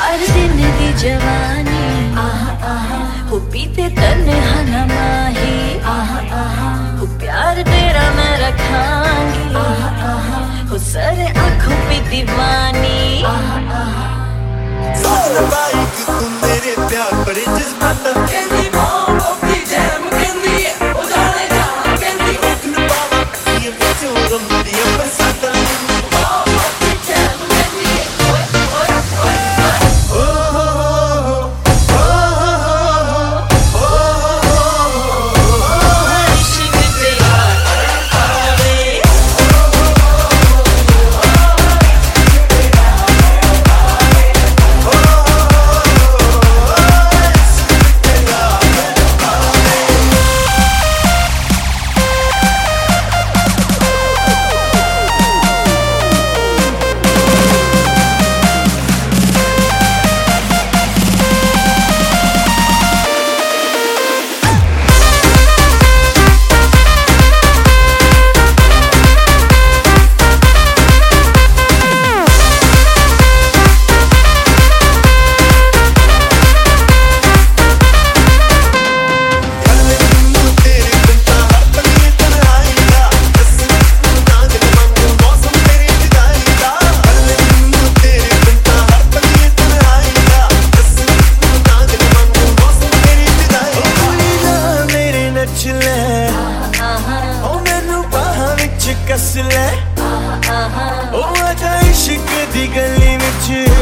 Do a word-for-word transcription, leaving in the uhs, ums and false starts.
यार दिन दी जवानी आहा आहा हो पीते तन्हा न माही आहा आहा हो प्यार तेरा मैं रखांगी आहा आहा हो सर आँखों पे दीवानी आहा आहा सोच न पाई कि तुम मेरे प्यार पर जज्बात कहती मौत अपनी जैम कहती ओ जाने जा कहती एक न पावा ये बच्चों गंदी बरसात Kasle, oh aja ishq di gali vich।